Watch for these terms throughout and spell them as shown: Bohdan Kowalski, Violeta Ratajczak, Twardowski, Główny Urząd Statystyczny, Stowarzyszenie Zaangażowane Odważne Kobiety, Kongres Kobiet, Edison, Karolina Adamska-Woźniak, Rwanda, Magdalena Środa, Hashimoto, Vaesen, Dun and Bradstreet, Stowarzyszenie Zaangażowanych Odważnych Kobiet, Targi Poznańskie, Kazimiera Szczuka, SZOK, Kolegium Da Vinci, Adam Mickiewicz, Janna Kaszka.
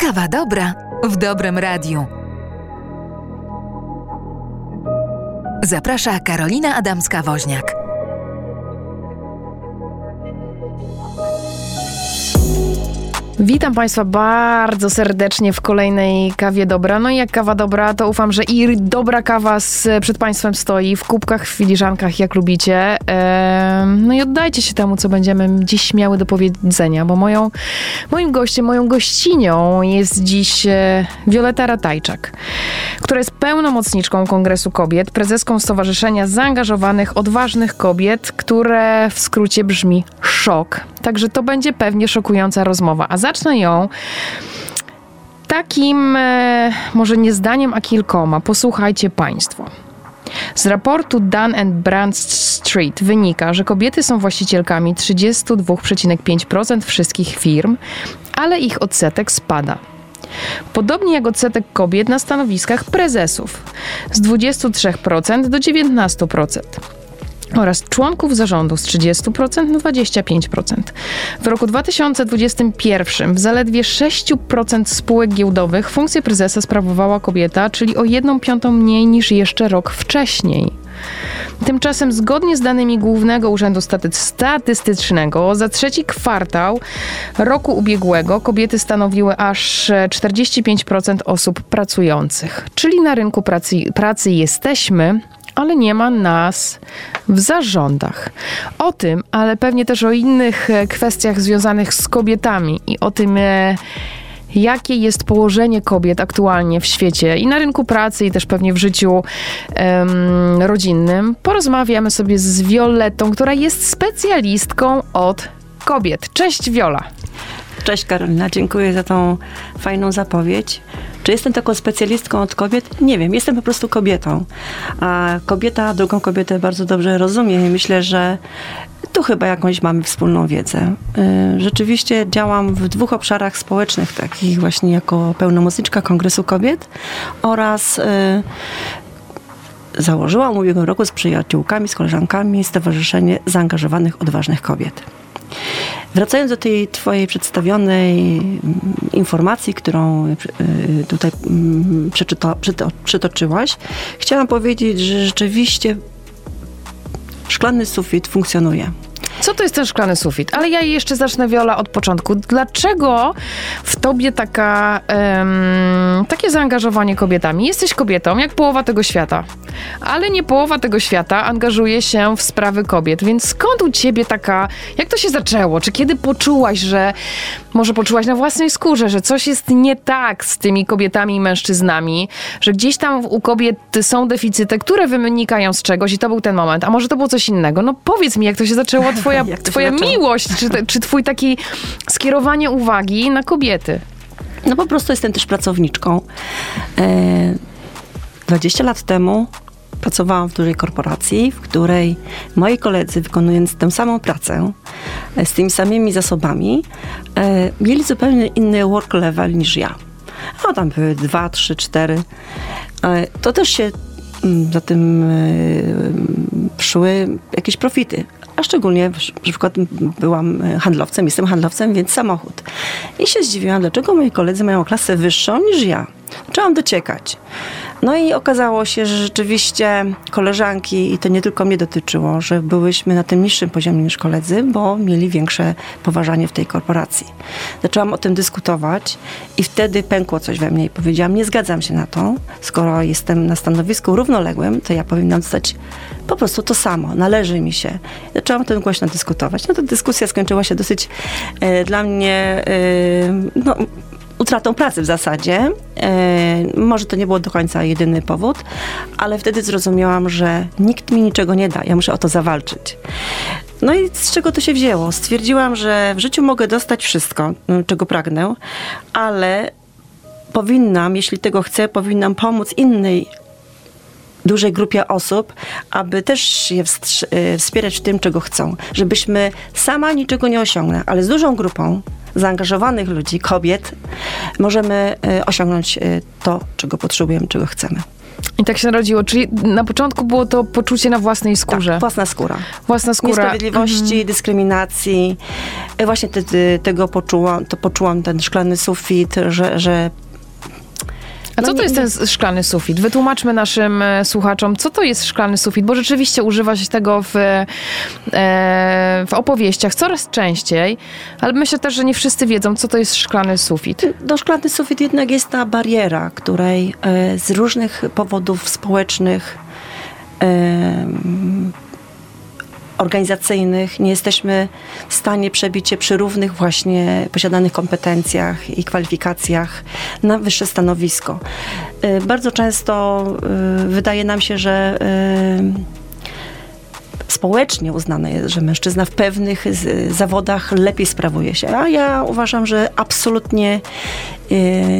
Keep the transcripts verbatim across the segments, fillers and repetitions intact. Kawa dobra w Dobrym Radiu. Zaprasza Karolina Adamska-Woźniak. Witam Państwa bardzo serdecznie w kolejnej Kawie Dobra. No i jak kawa dobra, to ufam, że i dobra kawa z, przed Państwem stoi w kubkach, w filiżankach, jak lubicie. Eee, no i oddajcie się temu, co będziemy dziś miały do powiedzenia, bo moją, moim gościem, moją gościnią jest dziś e, Violeta Ratajczak, która jest pełnomocniczką Kongresu Kobiet, prezeską Stowarzyszenia Zaangażowanych Odważnych Kobiet, które w skrócie brzmi szok. Także to będzie pewnie szokująca rozmowa, a zacznę ją takim, e, może nie zdaniem, a kilkoma. Posłuchajcie Państwo. Z raportu Dun and Bradstreet wynika, że kobiety są właścicielkami trzydzieści dwa przecinek pięć procent wszystkich firm, ale ich odsetek spada. Podobnie jak odsetek kobiet na stanowiskach prezesów z dwadzieścia trzy procent do dziewiętnaście procent. Oraz członków zarządu z trzydzieści procent na dwadzieścia pięć procent. W roku dwa tysiące dwudziestym pierwszym w zaledwie sześć procent spółek giełdowych funkcję prezesa sprawowała kobieta, czyli o jedną piątą mniej niż jeszcze rok wcześniej. Tymczasem zgodnie z danymi Głównego Urzędu Statystycznego za trzeci kwartał roku ubiegłego kobiety stanowiły aż czterdzieści pięć procent osób pracujących. Czyli na rynku pracy, pracy jesteśmy, ale nie ma nas w zarządach. O tym, ale pewnie też o innych kwestiach związanych z kobietami i o tym, jakie jest położenie kobiet aktualnie w świecie i na rynku pracy, i też pewnie w życiu em, rodzinnym, porozmawiamy sobie z Violetą, która jest specjalistką od kobiet. Cześć Viola! Cześć Karolina, dziękuję za tą fajną zapowiedź. Czy jestem taką specjalistką od kobiet? Nie wiem, jestem po prostu kobietą. A kobieta drugą kobietę bardzo dobrze rozumie i myślę, że tu chyba jakąś mamy wspólną wiedzę. Rzeczywiście działam w dwóch obszarach społecznych, takich właśnie jako pełnomocniczka Kongresu Kobiet oraz założyłam w ubiegłym roku z przyjaciółkami, z koleżankami Stowarzyszenie Zaangażowanych Odważnych Kobiet. Wracając do tej twojej przedstawionej informacji, którą tutaj przeczyta, przyto, przytoczyłaś, chciałam powiedzieć, że rzeczywiście szklany sufit funkcjonuje. Co to jest ten szklany sufit? Ale ja jeszcze zacznę, Viola, od początku. Dlaczego w tobie taka, um, takie zaangażowanie kobietami? Jesteś kobietą, jak połowa tego świata, ale nie połowa tego świata angażuje się w sprawy kobiet, więc skąd u ciebie taka, jak to się zaczęło? Czy kiedy poczułaś, że, może poczułaś na własnej skórze, że coś jest nie tak z tymi kobietami i mężczyznami, że gdzieś tam u kobiet są deficyty, które wynikają z czegoś i to był ten moment, a może to było coś innego? No powiedz mi, jak to się zaczęło, twoje Twoja, twoja miłość, czy, te, czy twój taki skierowanie uwagi na kobiety? No po prostu jestem też pracowniczką. dwadzieścia lat temu pracowałam w dużej korporacji, w której moi koledzy, wykonując tę samą pracę, z tymi samymi zasobami, mieli zupełnie inny work level niż ja. No tam były dwa, trzy, cztery. To też się za tym szły jakieś profity. A szczególnie, na przykład byłam handlowcem, jestem handlowcem, więc samochód. I się zdziwiłam, dlaczego moi koledzy mają klasę wyższą niż ja. Zaczęłam dociekać. No i okazało się, że rzeczywiście koleżanki, i to nie tylko mnie dotyczyło, że byłyśmy na tym niższym poziomie niż koledzy, bo mieli większe poważanie w tej korporacji. Zaczęłam o tym dyskutować i wtedy pękło coś we mnie i powiedziałam, nie zgadzam się na to, skoro jestem na stanowisku równoległym, to ja powinnam dostać po prostu to samo, należy mi się. Zaczęłam o tym głośno dyskutować. No to dyskusja skończyła się dosyć e, dla mnie e, no, utratą pracy w zasadzie. E, może to nie było do końca jedyny powód, ale wtedy zrozumiałam, że nikt mi niczego nie da, ja muszę o to zawalczyć. No i z czego to się wzięło? Stwierdziłam, że w życiu mogę dostać wszystko, czego pragnę, ale powinnam, jeśli tego chcę, powinnam pomóc innej dużej grupie osób, aby też się wspierać w tym, czego chcą. Żebyśmy sama niczego nie osiągnęły, ale z dużą grupą zaangażowanych ludzi, kobiet, możemy osiągnąć to, czego potrzebujemy, czego chcemy. I tak się narodziło, czyli na początku było to poczucie na własnej skórze. Tak, własna skóra. Własna skóra. Niesprawiedliwości, mhm. dyskryminacji. Właśnie te, te, tego poczułam, to poczułam ten szklany sufit, że... że A co to jest ten szklany sufit? Wytłumaczmy naszym słuchaczom, co to jest szklany sufit, bo rzeczywiście używa się tego w, w opowieściach coraz częściej, ale myślę też, że nie wszyscy wiedzą, co to jest szklany sufit. No, szklany sufit jednak jest ta bariera, której z różnych powodów społecznych, organizacyjnych nie jesteśmy w stanie przebić się przy równych właśnie posiadanych kompetencjach i kwalifikacjach na wyższe stanowisko. Bardzo często wydaje nam się, że społecznie uznane jest, że mężczyzna w pewnych zawodach lepiej sprawuje się, a ja uważam, że absolutnie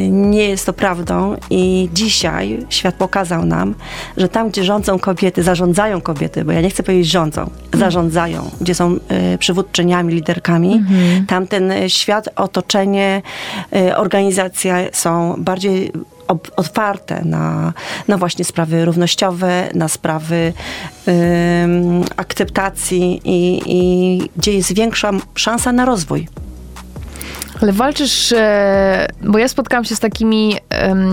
nie jest to prawdą i dzisiaj świat pokazał nam, że tam, gdzie rządzą kobiety, zarządzają kobiety, bo ja nie chcę powiedzieć rządzą, zarządzają, gdzie są przywódczyniami, liderkami, mhm. tam ten świat, otoczenie, organizacja są bardziej otwarte na, na właśnie sprawy równościowe, na sprawy ym, akceptacji i, i gdzie jest większa szansa na rozwój. Ale walczysz, bo ja spotkałam się z takimi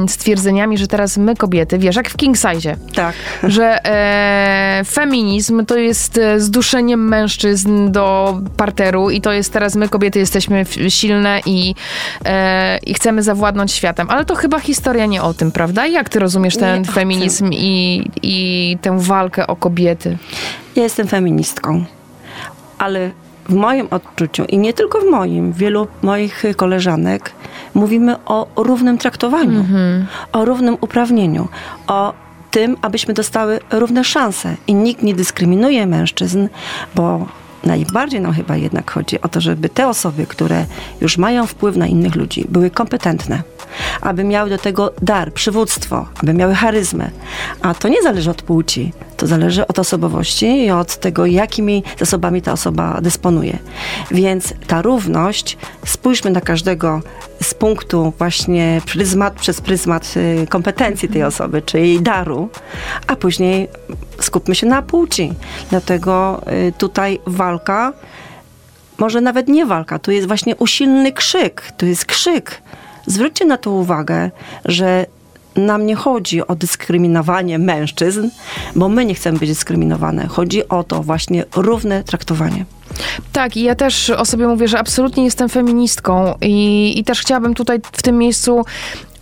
stwierdzeniami, że teraz my kobiety, wiesz, jak w king size. Tak. Że e, feminizm to jest zduszenie mężczyzn do parteru i to jest teraz my kobiety jesteśmy silne i, e, i chcemy zawładnąć światem. Ale to chyba historia nie o tym, prawda? Jak ty rozumiesz ten nie feminizm i, i tę walkę o kobiety? Ja jestem feministką, ale... W moim odczuciu i nie tylko w moim, wielu moich koleżanek mówimy o równym traktowaniu, mm-hmm. o równym uprawnieniu, o tym, abyśmy dostały równe szanse i nikt nie dyskryminuje mężczyzn, bo najbardziej nam chyba jednak chodzi o to, żeby te osoby, które już mają wpływ na innych ludzi, były kompetentne, aby miały do tego dar, przywództwo, aby miały charyzmę. A to nie zależy od płci, to zależy od osobowości i od tego, jakimi zasobami ta osoba dysponuje. Więc ta równość, spójrzmy na każdego z punktu właśnie pryzmat, przez pryzmat kompetencji tej osoby, czy jej daru, a później skupmy się na płci. Dlatego tutaj walka, może nawet nie walka, tu jest właśnie usilny krzyk, tu jest krzyk. Zwróćcie na to uwagę, że nam nie chodzi o dyskryminowanie mężczyzn, bo my nie chcemy być dyskryminowane. Chodzi o to właśnie równe traktowanie. Tak, i ja też o sobie mówię, że absolutnie jestem feministką i, i też chciałabym tutaj w tym miejscu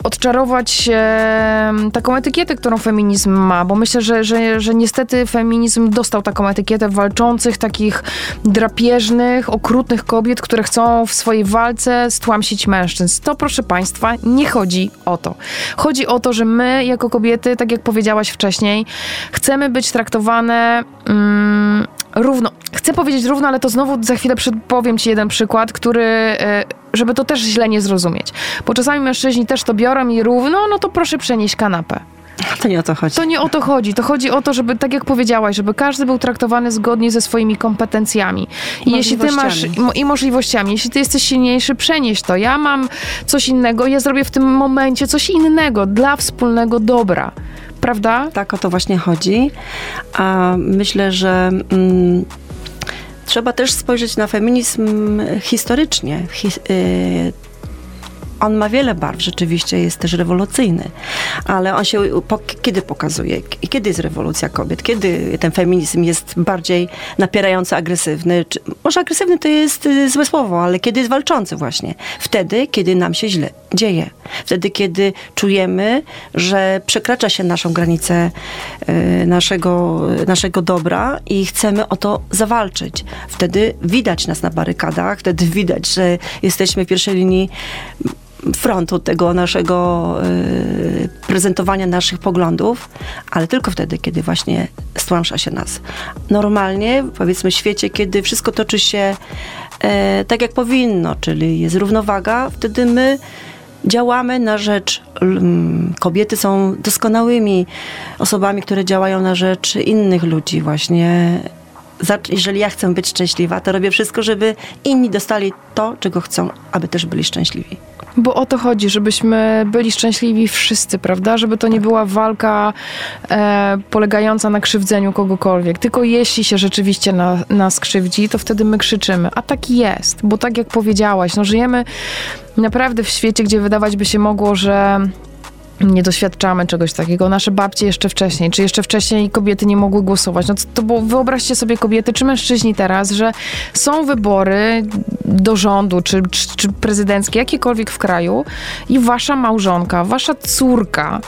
odczarować e, taką etykietę, którą feminizm ma, bo myślę, że, że, że niestety feminizm dostał taką etykietę walczących, takich drapieżnych, okrutnych kobiet, które chcą w swojej walce stłamsić mężczyzn. To, proszę państwa, nie chodzi o to. Chodzi o to, że my jako kobiety, tak jak powiedziałaś wcześniej, chcemy być traktowane mm, równo. Chcę powiedzieć równo, ale to znowu za chwilę powiem ci jeden przykład, który... żeby to też źle nie zrozumieć. Bo czasami mężczyźni też to biorą i równo, no to proszę przenieść kanapę. To nie o to chodzi. To nie o to chodzi. To chodzi o to, żeby, tak jak powiedziałaś, żeby każdy był traktowany zgodnie ze swoimi kompetencjami. I, I jeśli ty masz i możliwościami. Jeśli ty jesteś silniejszy, przenieś to. Ja mam coś innego, ja zrobię w tym momencie coś innego dla wspólnego dobra. Prawda? Tak o to właśnie chodzi. A myślę, że... Mm, trzeba też spojrzeć na feminizm historycznie. His, yy, on ma wiele barw, rzeczywiście jest też rewolucyjny, ale on się po, kiedy pokazuje? Kiedy jest rewolucja kobiet? Kiedy ten feminizm jest bardziej napierający, agresywny? Czy, może agresywny to jest złe słowo, ale kiedy jest walczący właśnie? Wtedy, kiedy nam się źle dzieje. Wtedy, kiedy czujemy, że przekracza się naszą granicę y, naszego, naszego dobra i chcemy o to zawalczyć. Wtedy widać nas na barykadach, wtedy widać, że jesteśmy w pierwszej linii frontu tego naszego y, prezentowania naszych poglądów, ale tylko wtedy, kiedy właśnie stłamsza się nas. Normalnie, powiedzmy w świecie, kiedy wszystko toczy się y, tak jak powinno, czyli jest równowaga, wtedy my działamy na rzecz, kobiety są doskonałymi osobami, które działają na rzecz innych ludzi właśnie, jeżeli ja chcę być szczęśliwa, to robię wszystko, żeby inni dostali to, czego chcą, aby też byli szczęśliwi. Bo o to chodzi, żebyśmy byli szczęśliwi wszyscy, prawda? Żeby to nie była walka e, polegająca na krzywdzeniu kogokolwiek. Tylko jeśli się rzeczywiście na, nas krzywdzi, to wtedy my krzyczymy. A tak jest, bo tak jak powiedziałaś, no żyjemy naprawdę w świecie, gdzie wydawać by się mogło, że nie doświadczamy czegoś takiego. Nasze babcie jeszcze wcześniej, czy jeszcze wcześniej kobiety nie mogły głosować. No to, to było, wyobraźcie sobie kobiety, czy mężczyźni teraz, że są wybory do rządu, czy, czy, czy prezydenckie, jakiekolwiek w kraju i wasza małżonka, wasza córka,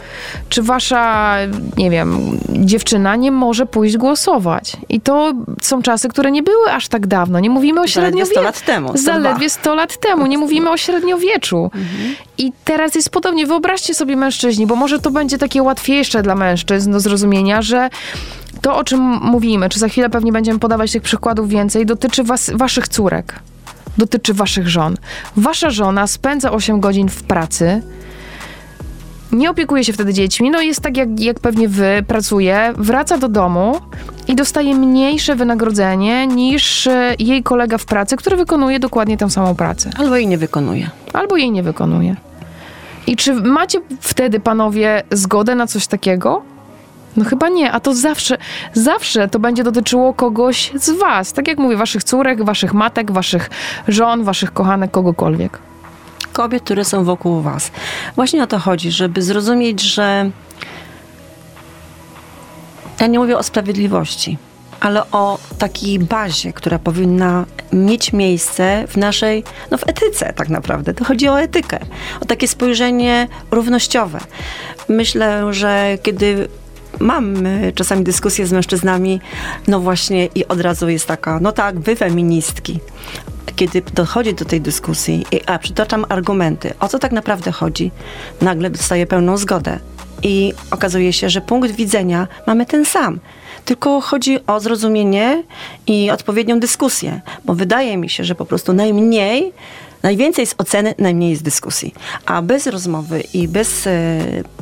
czy wasza, nie wiem, dziewczyna nie może pójść głosować. I to są czasy, które nie były aż tak dawno. Nie mówimy o średniowieczu. Zaledwie sto lat temu. Zaledwie sto lat temu. Nie mówimy o średniowieczu. Mhm. I teraz jest podobnie. Wyobraźcie sobie mężczyzn, bo może to będzie takie łatwiejsze dla mężczyzn do zrozumienia, że to, o czym mówimy, czy za chwilę pewnie będziemy podawać tych przykładów więcej, dotyczy was, waszych córek, dotyczy waszych żon. Wasza żona spędza osiem godzin w pracy, nie opiekuje się wtedy dziećmi, no jest tak jak, jak pewnie wy, pracuje, wraca do domu i dostaje mniejsze wynagrodzenie niż jej kolega w pracy, który wykonuje dokładnie tę samą pracę. Albo jej nie wykonuje. Albo jej nie wykonuje. I czy macie wtedy, panowie, zgodę na coś takiego? No chyba nie, a to zawsze, zawsze to będzie dotyczyło kogoś z was. Tak jak mówię, waszych córek, waszych matek, waszych żon, waszych kochanek, kogokolwiek. Kobiet, które są wokół was. Właśnie o to chodzi, żeby zrozumieć, że ja nie mówię o sprawiedliwości, ale o takiej bazie, która powinna mieć miejsce w naszej, no w etyce tak naprawdę. To chodzi o etykę, o takie spojrzenie równościowe. Myślę, że kiedy mam czasami dyskusje z mężczyznami, no właśnie i od razu jest taka, no tak, wy feministki. Kiedy dochodzi do tej dyskusji, a przytaczam argumenty, o co tak naprawdę chodzi, nagle dostaję pełną zgodę. I okazuje się, że punkt widzenia mamy ten sam. Tylko chodzi o zrozumienie i odpowiednią dyskusję, bo wydaje mi się, że po prostu najmniej, najwięcej z oceny, najmniej z dyskusji. A bez rozmowy i bez y,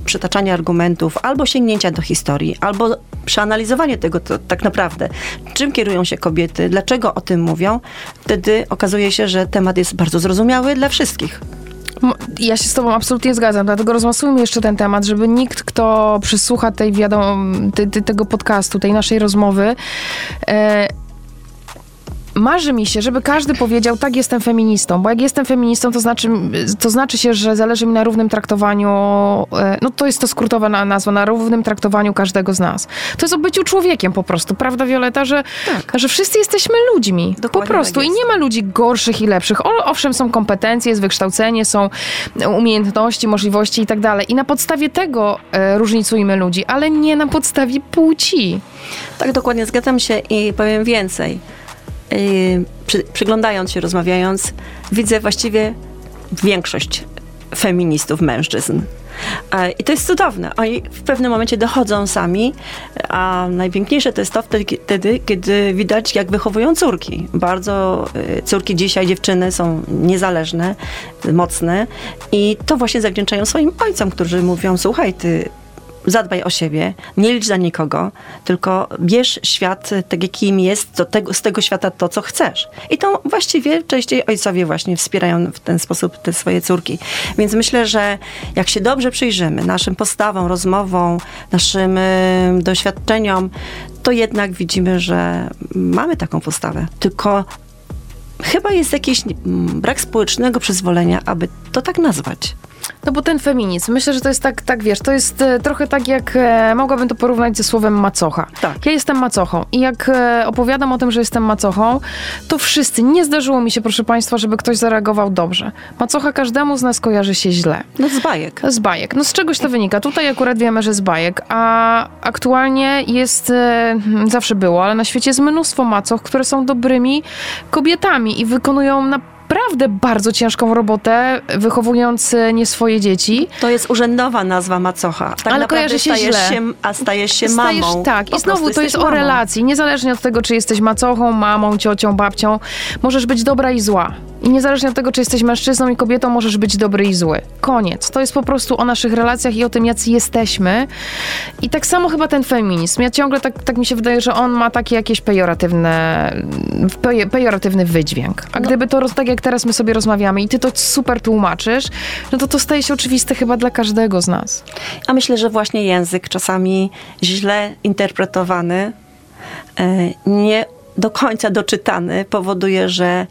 przytaczania argumentów, albo sięgnięcia do historii, albo przeanalizowania tego to, tak naprawdę, czym kierują się kobiety, dlaczego o tym mówią, wtedy okazuje się, że temat jest bardzo zrozumiały dla wszystkich. Ja się z tobą absolutnie zgadzam, dlatego rozmasujmy jeszcze ten temat, żeby nikt, kto przysłucha tej wiadom- ty, ty, tego podcastu, tej naszej rozmowy, e, marzy mi się, żeby każdy powiedział, tak, jestem feministą, bo jak jestem feministą, to znaczy, to znaczy się, że zależy mi na równym traktowaniu, e, no to jest to skrótowa nazwa, na równym traktowaniu każdego z nas. To jest o byciu człowiekiem po prostu, prawda Wioleta, że, tak. że wszyscy jesteśmy ludźmi. Dokładnie po prostu tak jest. I nie ma ludzi gorszych i lepszych. O, owszem, są kompetencje, jest wykształcenie, są umiejętności, możliwości i tak dalej. I na podstawie tego e, różnicujmy ludzi, ale nie na podstawie płci. Tak, dokładnie, zgadzam się i powiem więcej. Yy, przy, przyglądając się, rozmawiając, widzę właściwie większość feministów, mężczyzn. Yy, I to jest cudowne. Oni w pewnym momencie dochodzą sami, a najpiękniejsze to jest to wtedy, kiedy widać, jak wychowują córki. Bardzo yy, córki dzisiaj, dziewczyny są niezależne, mocne i to właśnie zawdzięczają swoim ojcom, którzy mówią, słuchaj, ty zadbaj o siebie, nie licz na nikogo, tylko bierz świat tak, jakim jest, do tego, z tego świata to, co chcesz. I to właściwie częściej ojcowie właśnie wspierają w ten sposób te swoje córki. Więc myślę, że jak się dobrze przyjrzymy naszym postawom, rozmowom, naszym y, doświadczeniom, to jednak widzimy, że mamy taką postawę. Tylko chyba jest jakiś brak społecznego przyzwolenia, aby to tak nazwać. No bo ten feminizm, myślę, że to jest tak, tak wiesz, to jest trochę tak jak, e, mogłabym to porównać ze słowem macocha. Tak. Ja jestem macochą i jak e, opowiadam o tym, że jestem macochą, to wszyscy, nie zdarzyło mi się, proszę państwa, żeby ktoś zareagował dobrze. Macocha każdemu z nas kojarzy się źle. No z bajek. Z bajek. No z czegoś to wynika. Tutaj akurat wiemy, że z bajek, a aktualnie jest, e, zawsze było, ale na świecie jest mnóstwo macoch, które są dobrymi kobietami i wykonują na naprawdę bardzo ciężką robotę, wychowując nie swoje dzieci. To jest urzędowa nazwa macocha. Tak. Ale kojarzy się źle. Się, a stajesz się stajesz, mamą. Tak. Po I znowu to jest mamą. O relacji. Niezależnie od tego, czy jesteś macochą, mamą, ciocią, babcią, możesz być dobra i zła. I niezależnie od tego, czy jesteś mężczyzną i kobietą, możesz być dobry i zły. Koniec. To jest po prostu o naszych relacjach i o tym, jacy jesteśmy. I tak samo chyba ten feminizm. Ja ciągle tak, tak mi się wydaje, że on ma takie jakieś pejoratywne, pej, pejoratywny wydźwięk. A no. gdyby to, tak jak teraz my sobie rozmawiamy i ty to super tłumaczysz, no to to staje się oczywiste chyba dla każdego z nas. A myślę, że właśnie język czasami źle interpretowany, nie do końca doczytany powoduje, że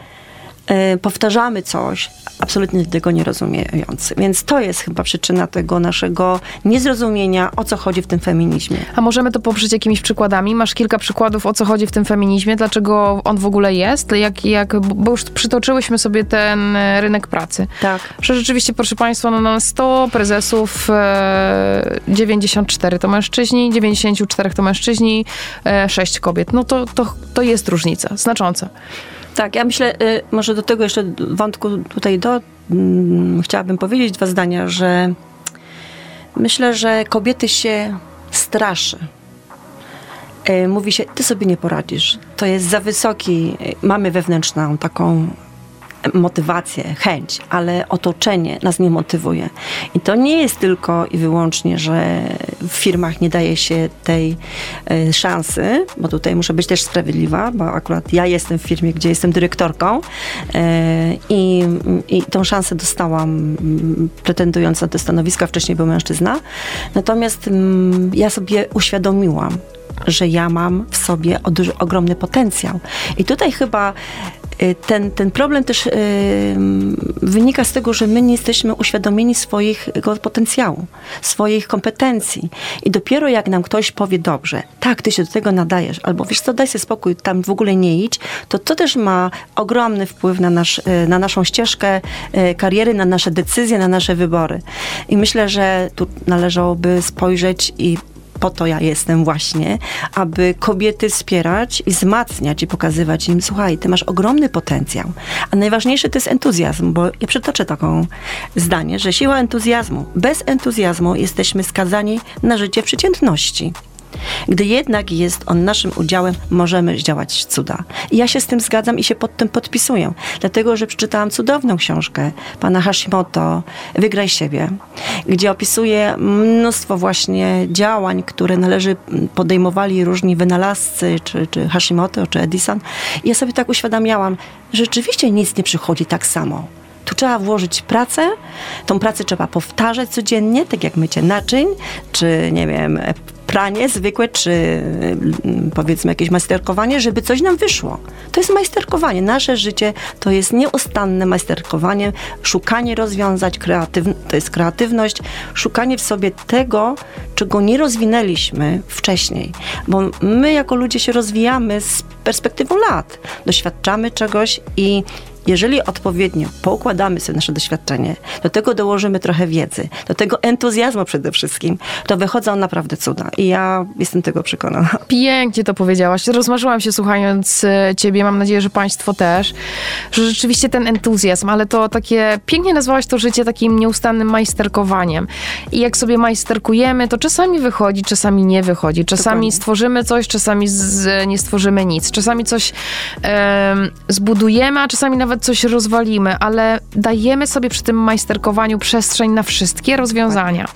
powtarzamy coś, absolutnie tego nie rozumiejąc. Więc to jest chyba przyczyna tego naszego niezrozumienia, o co chodzi w tym feminizmie. A możemy to poprzeć jakimiś przykładami? Masz kilka przykładów, o co chodzi w tym feminizmie, dlaczego on w ogóle jest? Jak, jak, bo już przytoczyłyśmy sobie ten rynek pracy. Tak. Że rzeczywiście, proszę Państwa, no na sto prezesów dziewięćdziesiąt cztery to mężczyźni, dziewięćdziesiąt cztery to mężczyźni, sześć kobiet. No to, to, to jest różnica, znacząca. Tak, ja myślę, y, może do tego jeszcze wątku tutaj do, y, chciałabym powiedzieć dwa zdania, że myślę, że kobiety się straszy. Y, mówi się, ty sobie nie poradzisz. To jest za wysoki, y, mamy wewnętrzną taką motywację, chęć, ale otoczenie nas nie motywuje. I to nie jest tylko i wyłącznie, że w firmach nie daje się tej y, szansy, bo tutaj muszę być też sprawiedliwa, bo akurat ja jestem w firmie, gdzie jestem dyrektorką y, i, i tą szansę dostałam, pretendując na te stanowiska, wcześniej był mężczyzna. Natomiast y, ja sobie uświadomiłam, że ja mam w sobie duży, ogromny potencjał. I tutaj chyba Ten, ten problem też yy, wynika z tego, że my nie jesteśmy uświadomieni swojego potencjału, swoich kompetencji. I dopiero jak nam ktoś powie, dobrze, tak, ty się do tego nadajesz, albo wiesz co, daj sobie spokój, tam w ogóle nie idź, to to też ma ogromny wpływ na, nasz, na naszą ścieżkę kariery, na nasze decyzje, na nasze wybory. I myślę, że tu należałoby spojrzeć i po to ja jestem właśnie, aby kobiety wspierać i wzmacniać i pokazywać im, słuchaj, ty masz ogromny potencjał, a najważniejszy to jest entuzjazm, bo ja przytoczę taką zdanie, że siła entuzjazmu. Bez entuzjazmu jesteśmy skazani na życie w przeciętności. Gdy jednak jest on naszym udziałem, możemy działać cuda. I ja się z tym zgadzam i się pod tym podpisuję. Dlatego, że przeczytałam cudowną książkę pana Hashimoto, Wygraj siebie, gdzie opisuje mnóstwo właśnie działań, które należy podejmowali różni wynalazcy, czy, czy Hashimoto, czy Edison. I ja sobie tak uświadamiałam, że rzeczywiście nic nie przychodzi tak samo. Tu trzeba włożyć pracę, tą pracę trzeba powtarzać codziennie, tak jak mycie naczyń, czy nie wiem, pranie zwykłe, czy powiedzmy jakieś majsterkowanie, żeby coś nam wyszło. To jest majsterkowanie. Nasze życie to jest nieustanne majsterkowanie, szukanie rozwiązań, kreatyw- to jest kreatywność, szukanie w sobie tego, czego nie rozwinęliśmy wcześniej. Bo my jako ludzie się rozwijamy z perspektywą lat. Doświadczamy czegoś i jeżeli odpowiednio poukładamy sobie nasze doświadczenie, do tego dołożymy trochę wiedzy, do tego entuzjazmu przede wszystkim, to wychodzą naprawdę cuda. I ja jestem tego przekonana. Pięknie to powiedziałaś. Rozmarzyłam się słuchając ciebie. Mam nadzieję, że państwo też. Że rzeczywiście ten entuzjazm, ale to takie, pięknie nazwałaś to życie takim nieustannym majsterkowaniem. I jak sobie majsterkujemy, to czasami wychodzi, czasami nie wychodzi. Czasami Dokładnie. Stworzymy coś, czasami z, nie stworzymy nic. Czasami coś e, zbudujemy, a czasami nawet coś rozwalimy, ale dajemy sobie przy tym majsterkowaniu przestrzeń na wszystkie rozwiązania.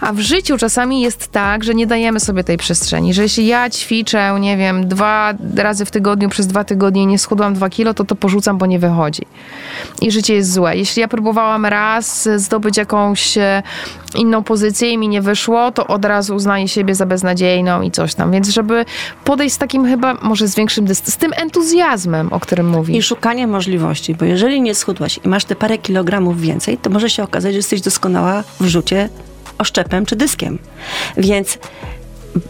A w życiu czasami jest tak, że nie dajemy sobie tej przestrzeni, że jeśli ja ćwiczę, nie wiem, dwa razy w tygodniu przez dwa tygodnie i nie schudłam dwa kilo, to to porzucam, bo nie wychodzi. I życie jest złe. Jeśli ja próbowałam raz zdobyć jakąś inną pozycję i mi nie wyszło, to od razu uznaję siebie za beznadziejną i coś tam. Więc żeby podejść z takim chyba, może z większym dystansem, z tym entuzjazmem, o którym mówisz. I szukanie możliwości. Bo jeżeli nie schudłaś i masz te parę kilogramów więcej, to może się okazać, że jesteś doskonała w rzucie oszczepem czy dyskiem. Więc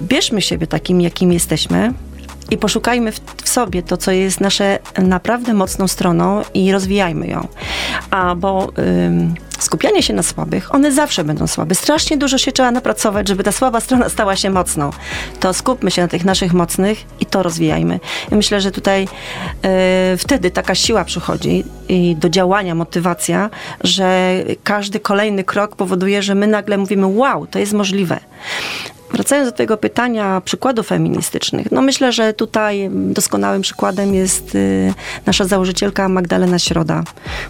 bierzmy siebie takim, jakim jesteśmy i poszukajmy w, w sobie to, co jest nasze naprawdę mocną stroną i rozwijajmy ją. A bo ym, skupianie się na słabych, one zawsze będą słabe. Strasznie dużo się trzeba napracować, żeby ta słaba strona stała się mocną. To skupmy się na tych naszych mocnych i to rozwijajmy. Ja myślę, że tutaj yy, wtedy taka siła przychodzi i do działania motywacja, że każdy kolejny krok powoduje, że my nagle mówimy wow, to jest możliwe. Wracając do tego pytania przykładów feministycznych, no myślę, że tutaj doskonałym przykładem jest nasza założycielka Magdalena Środa,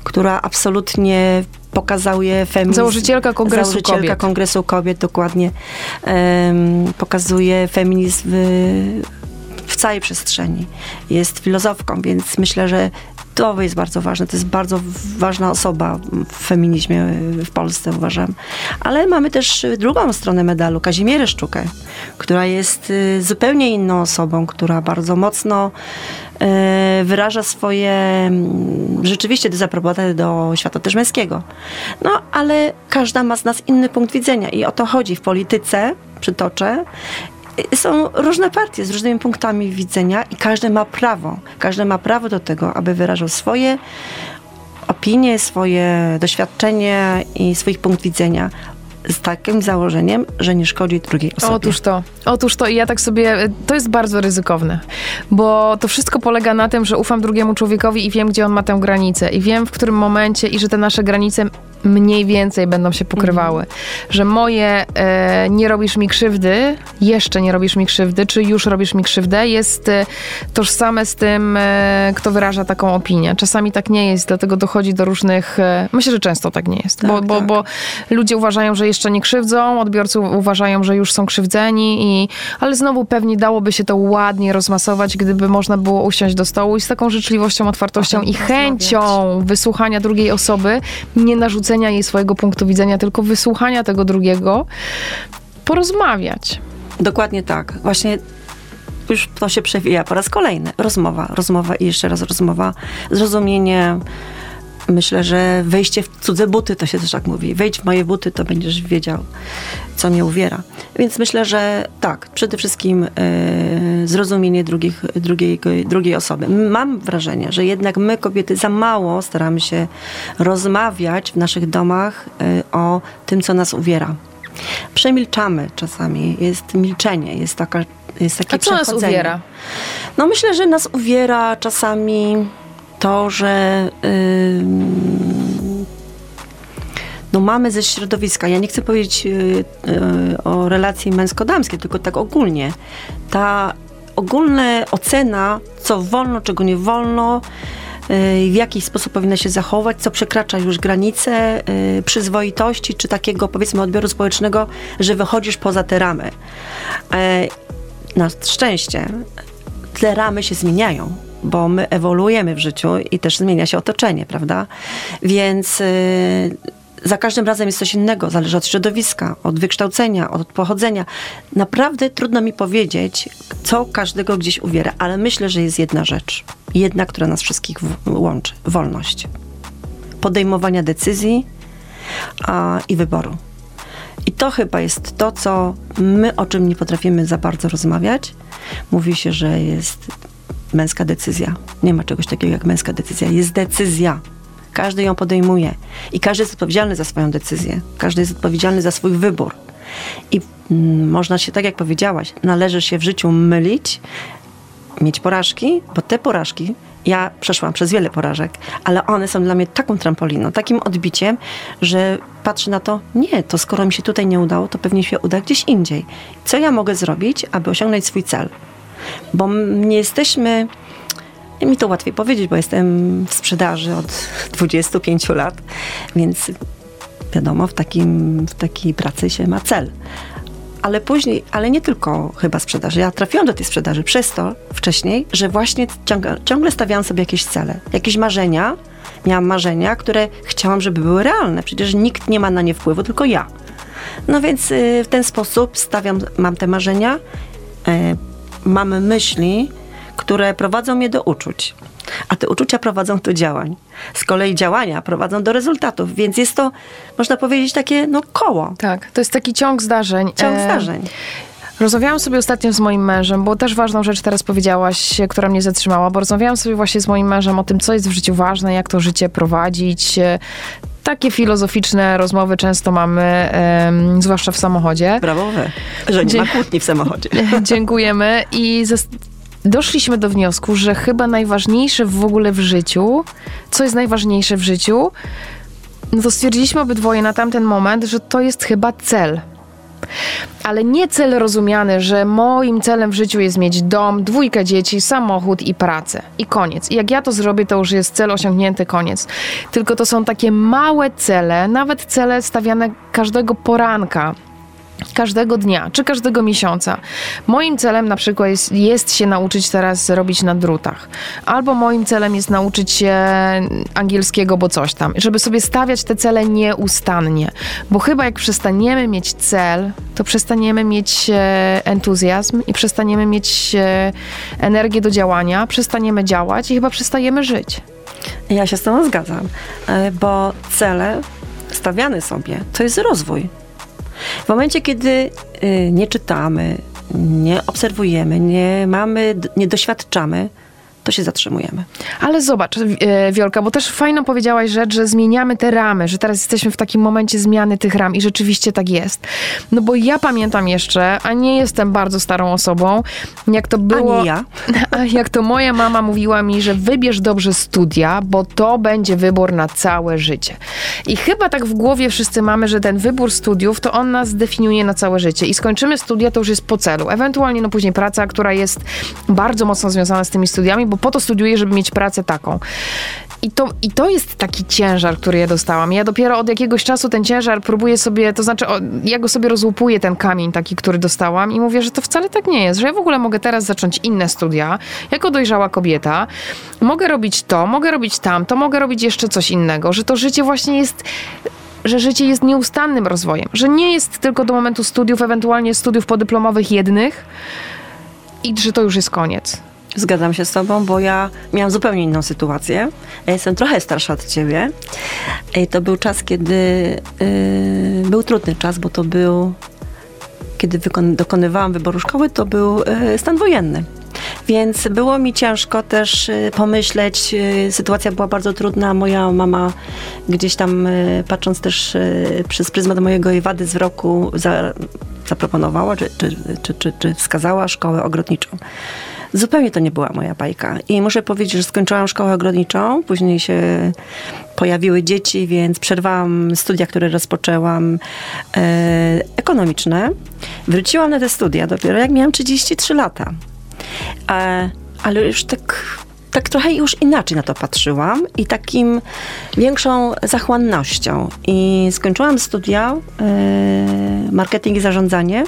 która absolutnie pokazuje feminizm. Założycielka Kongresu Założycielka Kobiet. Kongresu Kobiet, dokładnie. Um, pokazuje feminizm w, w całej przestrzeni. Jest filozofką, więc myślę, że to jest bardzo ważne. To jest bardzo ważna osoba w feminizmie w Polsce, uważam. Ale mamy też drugą stronę medalu, Kazimierę Szczukę, która jest zupełnie inną osobą, która bardzo mocno wyraża swoje rzeczywiście dezaprobatę do świata też męskiego. No, ale każda ma z nas inny punkt widzenia i o to chodzi w polityce, przytoczę. Są różne partie z różnymi punktami widzenia i każdy ma prawo, każdy ma prawo do tego, aby wyrażał swoje opinie, swoje doświadczenie i swoich punkt widzenia z takim założeniem, że nie szkodzi drugiej osobie. Otóż to. Otóż to i ja tak sobie, to jest bardzo ryzykowne, bo to wszystko polega na tym, że ufam drugiemu człowiekowi i wiem, gdzie on ma tę granicę i wiem, w którym momencie i że te nasze granice mniej więcej będą się pokrywały. Mhm. Że moje e, nie robisz mi krzywdy, jeszcze nie robisz mi krzywdy, czy już robisz mi krzywdę, jest e, tożsame z tym, e, kto wyraża taką opinię. Czasami tak nie jest, dlatego dochodzi do różnych... E, myślę, że często tak nie jest, tak, bo, bo, tak. bo ludzie uważają, że jeszcze nie krzywdzą, odbiorcy uważają, że już są krzywdzeni, i, ale znowu pewnie dałoby się to ładnie rozmasować, gdyby można było usiąść do stołu i z taką życzliwością, otwartością i chęcią rozmawiać. Wysłuchania drugiej osoby, nie narzucenia jej swojego punktu widzenia, tylko wysłuchania tego drugiego, porozmawiać. Dokładnie tak. Właśnie już to się przewija po raz kolejny. Rozmowa, rozmowa i jeszcze raz rozmowa. Zrozumienie. Myślę, że wejście w cudze buty, to się też tak mówi. Wejdź w moje buty, to będziesz wiedział, co mnie uwiera. Więc myślę, że tak, przede wszystkim y, zrozumienie drugich, drugiej, drugiej osoby. Mam wrażenie, że jednak my, kobiety, za mało staramy się rozmawiać w naszych domach y, o tym, co nas uwiera. Przemilczamy czasami, jest milczenie, jest taka, jest takie przechodzenie. A co nas uwiera? No myślę, że nas uwiera czasami... to, że y, no mamy ze środowiska, ja nie chcę powiedzieć y, y, o relacji męsko-damskiej, tylko tak ogólnie. Ta ogólna ocena, co wolno, czego nie wolno, y, w jaki sposób powinna się zachować, co przekracza już granice y, przyzwoitości, czy takiego, powiedzmy, odbioru społecznego, że wychodzisz poza te ramy. Y, na szczęście te ramy się zmieniają, bo my ewoluujemy w życiu i też zmienia się otoczenie, prawda? Więc yy, za każdym razem jest coś innego, zależy od środowiska, od wykształcenia, od pochodzenia. Naprawdę trudno mi powiedzieć, co każdego gdzieś uwiera, ale myślę, że jest jedna rzecz, jedna, która nas wszystkich w- łączy. Wolność. Podejmowania decyzji a, i wyboru. I to chyba jest to, co my, o czym nie potrafimy za bardzo rozmawiać. Mówi się, że jest... męska decyzja. Nie ma czegoś takiego jak męska decyzja. Jest decyzja. Każdy ją podejmuje. I każdy jest odpowiedzialny za swoją decyzję. Każdy jest odpowiedzialny za swój wybór. I mm, można się, tak jak powiedziałaś, należy się w życiu mylić, mieć porażki, bo te porażki, ja przeszłam przez wiele porażek, ale one są dla mnie taką trampoliną, takim odbiciem, że patrzę na to, nie, to skoro mi się tutaj nie udało, to pewnie się uda gdzieś indziej. Co ja mogę zrobić, aby osiągnąć swój cel? Bo nie jesteśmy, mi to łatwiej powiedzieć, bo jestem w sprzedaży od dwudziestu pięciu lat, więc wiadomo, w, takim, w takiej pracy się ma cel. Ale później, ale nie tylko chyba sprzedaży. Ja trafiłam do tej sprzedaży przez to wcześniej, że właśnie ciągle, ciągle stawiałam sobie jakieś cele, jakieś marzenia. Miałam marzenia, które chciałam, żeby były realne. Przecież nikt nie ma na nie wpływu, tylko ja. No więc w ten sposób stawiam, mam te marzenia, mamy myśli, które prowadzą mnie do uczuć, a te uczucia prowadzą do działań. Z kolei działania prowadzą do rezultatów, więc jest to, można powiedzieć, takie no, koło. Tak, to jest taki ciąg zdarzeń. Ciąg zdarzeń. Rozmawiałam sobie ostatnio z moim mężem, bo też ważną rzecz teraz powiedziałaś, która mnie zatrzymała, bo rozmawiałam sobie właśnie z moim mężem o tym, co jest w życiu ważne, jak to życie prowadzić. Takie filozoficzne rozmowy często mamy, um, zwłaszcza w samochodzie. Brawo, że nie ma kłótni w samochodzie. Dziękujemy i zas- doszliśmy do wniosku, że chyba najważniejsze w ogóle w życiu, co jest najważniejsze w życiu, no to stwierdziliśmy obydwoje na tamten moment, że to jest chyba cel. Ale nie cel rozumiany, że moim celem w życiu jest mieć dom, dwójkę dzieci, samochód i pracę. I koniec. I jak ja to zrobię, to już jest cel osiągnięty, koniec. Tylko to są takie małe cele, nawet cele stawiane każdego poranka, każdego dnia, czy każdego miesiąca. Moim celem na przykład jest, jest się nauczyć teraz robić na drutach. Albo moim celem jest nauczyć się angielskiego, bo coś tam. Żeby sobie stawiać te cele nieustannie. Bo chyba jak przestaniemy mieć cel, to przestaniemy mieć entuzjazm i przestaniemy mieć energię do działania, przestaniemy działać i chyba przestajemy żyć. Ja się z tym zgadzam, bo cele stawiane sobie, to jest rozwój. W momencie, kiedy y, nie czytamy, nie obserwujemy, nie mamy, nie doświadczamy, to się zatrzymujemy. Ale zobacz, Wiolka, bo też fajną powiedziałaś rzecz, że zmieniamy te ramy, że teraz jesteśmy w takim momencie zmiany tych ram i rzeczywiście tak jest. No bo ja pamiętam jeszcze, a nie jestem bardzo starą osobą, jak to było... Ani ja. Jak to moja mama mówiła mi, że wybierz dobrze studia, bo to będzie wybór na całe życie. I chyba tak w głowie wszyscy mamy, że ten wybór studiów, to on nas definiuje na całe życie. I skończymy studia, to już jest po celu. Ewentualnie no później praca, która jest bardzo mocno związana z tymi studiami, bo po to studiuję, żeby mieć pracę taką. I to, I to jest taki ciężar, który ja dostałam. Ja dopiero od jakiegoś czasu ten ciężar próbuję sobie, to znaczy ja go sobie rozłupuję, ten kamień taki, który dostałam i mówię, że to wcale tak nie jest, że ja w ogóle mogę teraz zacząć inne studia, jako dojrzała kobieta. Mogę robić to, mogę robić tamto, mogę robić jeszcze coś innego, że to życie właśnie jest... że życie jest nieustannym rozwojem, że nie jest tylko do momentu studiów, ewentualnie studiów podyplomowych jednych i że to już jest koniec. Zgadzam się z tobą, bo ja miałam zupełnie inną sytuację. Ja jestem trochę starsza od ciebie. To był czas, kiedy... Yy, był trudny czas, bo to był... Kiedy wykon- dokonywałam wyboru szkoły, to był yy, stan wojenny. Więc było mi ciężko też pomyśleć, sytuacja była bardzo trudna, moja mama gdzieś tam, patrząc też przez pryzmat mojego jej wady wzroku, za, zaproponowała, czy, czy, czy, czy, czy wskazała szkołę ogrodniczą. Zupełnie to nie była moja bajka i muszę powiedzieć, że skończyłam szkołę ogrodniczą, później się pojawiły dzieci, więc przerwałam studia, które rozpoczęłam, e, ekonomiczne. Wróciłam na te studia dopiero jak miałam trzydzieści trzy lata. E, ale już tak, tak trochę już inaczej na to patrzyłam i takim większą zachłannością. I skończyłam studia e, marketing i zarządzanie.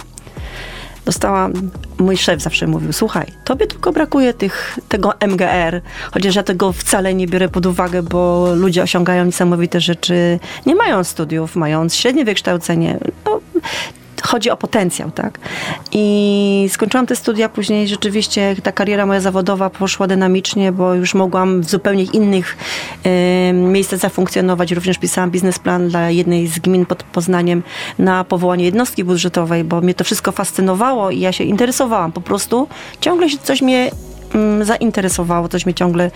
Dostałam, mój szef zawsze mówił, słuchaj, tobie tylko brakuje tych, tego M G R, chociaż ja tego wcale nie biorę pod uwagę, bo ludzie osiągają niesamowite rzeczy, nie mają studiów, mają średnie wykształcenie, no, chodzi o potencjał, tak? I skończyłam te studia, później rzeczywiście ta kariera moja zawodowa poszła dynamicznie, bo już mogłam w zupełnie innych y, miejscach zafunkcjonować. Również pisałam biznesplan dla jednej z gmin pod Poznaniem na powołanie jednostki budżetowej, bo mnie to wszystko fascynowało i ja się interesowałam po prostu. Ciągle się coś mnie y, zainteresowało, coś mnie ciągle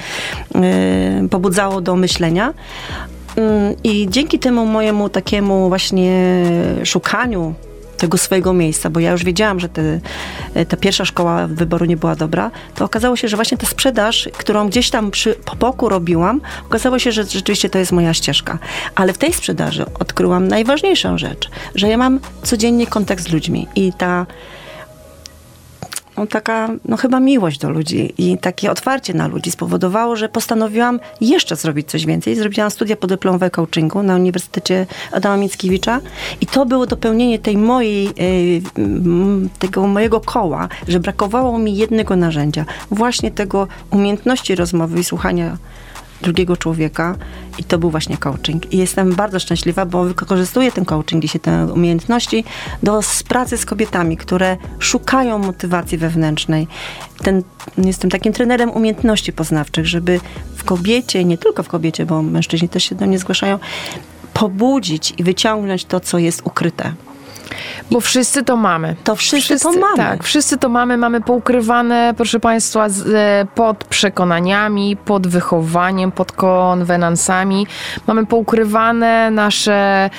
y, pobudzało do myślenia. Y, I dzięki temu mojemu takiemu właśnie szukaniu tego swojego miejsca, bo ja już wiedziałam, że te, ta pierwsza szkoła wyboru nie była dobra, to okazało się, że właśnie ta sprzedaż, którą gdzieś tam przy, po boku robiłam, okazało się, że rzeczywiście to jest moja ścieżka. Ale w tej sprzedaży odkryłam najważniejszą rzecz, że ja mam codziennie kontakt z ludźmi i ta no, taka, no chyba miłość do ludzi i takie otwarcie na ludzi spowodowało, że postanowiłam jeszcze zrobić coś więcej. Zrobiłam studia podyplomowe coachingu na Uniwersytecie Adama Mickiewicza i to było dopełnienie tej mojej, tego mojego koła, że brakowało mi jednego narzędzia, właśnie tego umiejętności rozmowy i słuchania drugiego człowieka i to był właśnie coaching. I jestem bardzo szczęśliwa, bo wykorzystuję ten coaching dzisiaj, te umiejętności do pracy z kobietami, które szukają motywacji wewnętrznej. Ten, jestem takim trenerem umiejętności poznawczych, żeby w kobiecie, nie tylko w kobiecie, bo mężczyźni też się do mnie zgłaszają, pobudzić i wyciągnąć to, co jest ukryte. Bo wszyscy to mamy. To wszyscy, wszyscy to mamy. Tak, wszyscy to mamy, mamy poukrywane, proszę Państwa, z, pod przekonaniami, pod wychowaniem, pod konwenansami. Mamy poukrywane nasze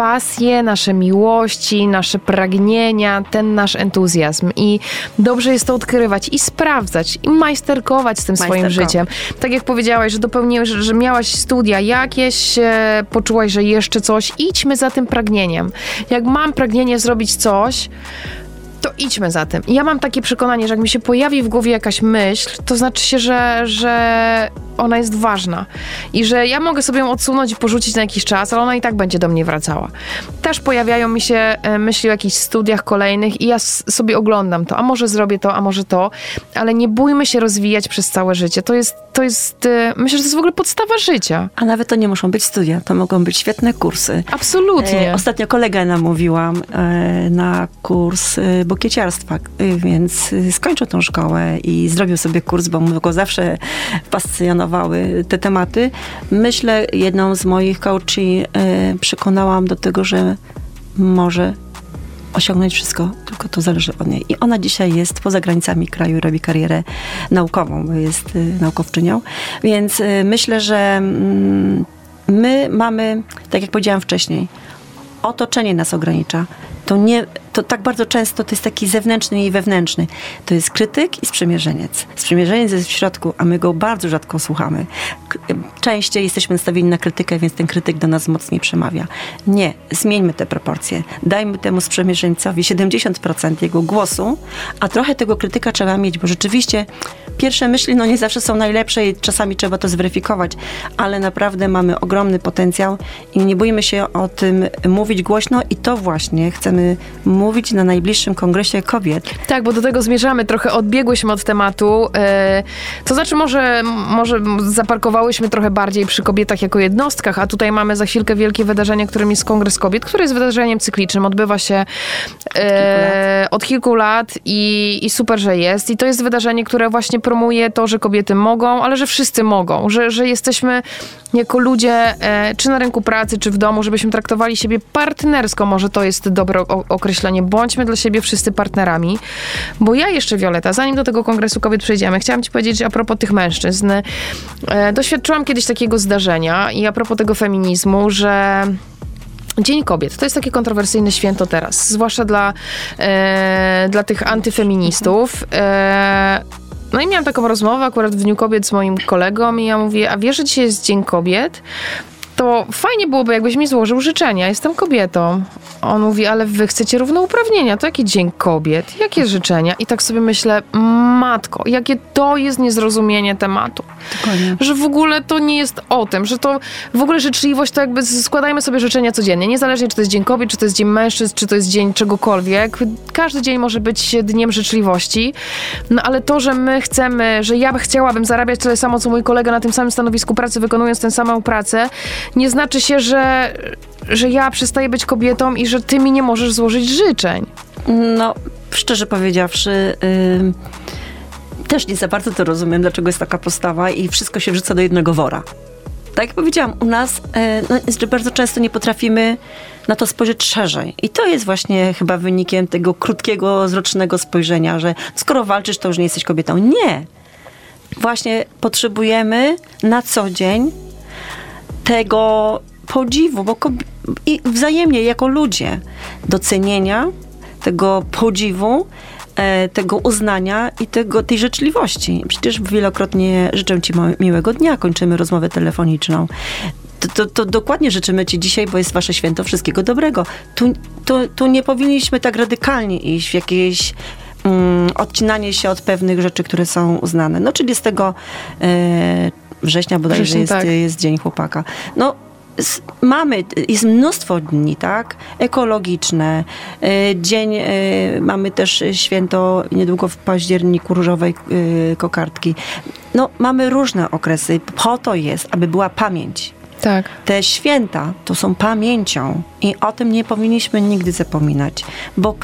pasje, nasze miłości, nasze pragnienia, ten nasz entuzjazm. I dobrze jest to odkrywać i sprawdzać, i majsterkować z tym swoim życiem. Tak jak powiedziałaś, że dopełniłeś, że miałaś studia jakieś, e, poczułaś, że jeszcze coś, idźmy za tym pragnieniem. Jak mam pragnienie zrobić coś, to idźmy za tym. I ja mam takie przekonanie, że jak mi się pojawi w głowie jakaś myśl, to znaczy się, że, że ona jest ważna. I że ja mogę sobie ją odsunąć i porzucić na jakiś czas, ale ona i tak będzie do mnie wracała. Też pojawiają mi się myśli o jakichś studiach kolejnych i ja sobie oglądam to. A może zrobię to, a może to. Ale nie bójmy się rozwijać przez całe życie. To jest, to jest, myślę, że to jest w ogóle podstawa życia. A nawet to nie muszą być studia. To mogą być świetne kursy. Absolutnie. E, ostatnio kolegę namówiłam e, na kurs e, bokieciarstwa, więc skończył tą szkołę i zrobił sobie kurs, bo mu go zawsze fascynowały te tematy. Myślę, jedną z moich coachi przekonałam do tego, że może osiągnąć wszystko, tylko to zależy od niej. I ona dzisiaj jest poza granicami kraju i robi karierę naukową, bo jest naukowczynią. Więc myślę, że my mamy, tak jak powiedziałam wcześniej, otoczenie nas ogranicza. To, nie, to tak bardzo często to jest taki zewnętrzny i wewnętrzny. To jest krytyk i sprzymierzeniec. Sprzymierzeniec jest w środku, a my go bardzo rzadko słuchamy. Częściej jesteśmy nastawieni na krytykę, więc ten krytyk do nas mocniej przemawia. Nie, zmieńmy te proporcje. Dajmy temu sprzymierzeńcowi siedemdziesiąt procent jego głosu, a trochę tego krytyka trzeba mieć, bo rzeczywiście pierwsze myśli no nie zawsze są najlepsze i czasami trzeba to zweryfikować, ale naprawdę mamy ogromny potencjał i nie bójmy się o tym mówić głośno i to właśnie chcemy mówić na najbliższym Kongresie Kobiet. Tak, bo do tego zmierzamy. Trochę odbiegłyśmy od tematu. To znaczy może, może zaparkowałyśmy trochę bardziej przy kobietach jako jednostkach, a tutaj mamy za chwilkę wielkie wydarzenie, którym jest Kongres Kobiet, które jest wydarzeniem cyklicznym. Odbywa się kilku e, od kilku lat i, i super, że jest. I to jest wydarzenie, które właśnie promuje to, że kobiety mogą, ale że wszyscy mogą. Że, że jesteśmy jako ludzie, e, czy na rynku pracy, czy w domu, żebyśmy traktowali siebie partnersko. Może to jest dobre określenie. Bądźmy dla siebie wszyscy partnerami. Bo ja jeszcze, Wioleta, zanim do tego Kongresu Kobiet przejdziemy, chciałam ci powiedzieć a propos tych mężczyzn. E, doświadczyłam kiedyś takiego zdarzenia i a propos tego feminizmu, że Dzień Kobiet to jest takie kontrowersyjne święto teraz. Zwłaszcza dla, e, dla tych antyfeministów. E, No i miałam taką rozmowę akurat w Dniu Kobiet z moim kolegą i ja mówię, a wiesz, że dzisiaj jest Dzień Kobiet? To fajnie byłoby, jakbyś mi złożył życzenia. Jestem kobietą. On mówi, ale wy chcecie równouprawnienia. To jaki Dzień Kobiet? Jakie życzenia? I tak sobie myślę, matko, jakie to jest niezrozumienie tematu. Dokładnie. Że w ogóle to nie jest o tym, że to w ogóle życzliwość to jakby składajmy sobie życzenia codziennie. Niezależnie, czy to jest Dzień Kobiet, czy to jest Dzień Mężczyzn, czy to jest dzień czegokolwiek. Każdy dzień może być dniem życzliwości. No ale to, że my chcemy, że ja chciałabym zarabiać tyle samo, co mój kolega na tym samym stanowisku pracy, wykonując tę samą pracę, nie znaczy się, że, że ja przestaję być kobietą i że ty mi nie możesz złożyć życzeń. No, szczerze powiedziawszy, yy, też nie za bardzo to rozumiem, dlaczego jest taka postawa i wszystko się wrzuca do jednego wora. Tak jak powiedziałam, u nas yy, no, bardzo często nie potrafimy na to spojrzeć szerzej. I to jest właśnie chyba wynikiem tego krótkiego, zrocznego spojrzenia, że skoro walczysz, to już nie jesteś kobietą. Nie! Właśnie potrzebujemy na co dzień tego podziwu, bo kob- i wzajemnie jako ludzie, docenienia, tego podziwu, e, tego uznania i tego, tej życzliwości. Przecież wielokrotnie życzę ci miłego dnia, kończymy rozmowę telefoniczną. To, to, to dokładnie życzymy ci dzisiaj, bo jest wasze święto, wszystkiego dobrego. Tu, tu, tu nie powinniśmy tak radykalnie iść w jakieś mm, odcinanie się od pewnych rzeczy, które są uznane. No, czyli z tego e, września bodajże Września, jest, tak. jest Dzień Chłopaka. No, z, mamy, jest mnóstwo dni, tak? Ekologiczne. Y, dzień, y, mamy też święto niedługo w październiku różowej y, kokardki. No, mamy różne okresy. Po to jest, aby była pamięć. Tak. Te święta to są pamięcią i o tym nie powinniśmy nigdy zapominać, bo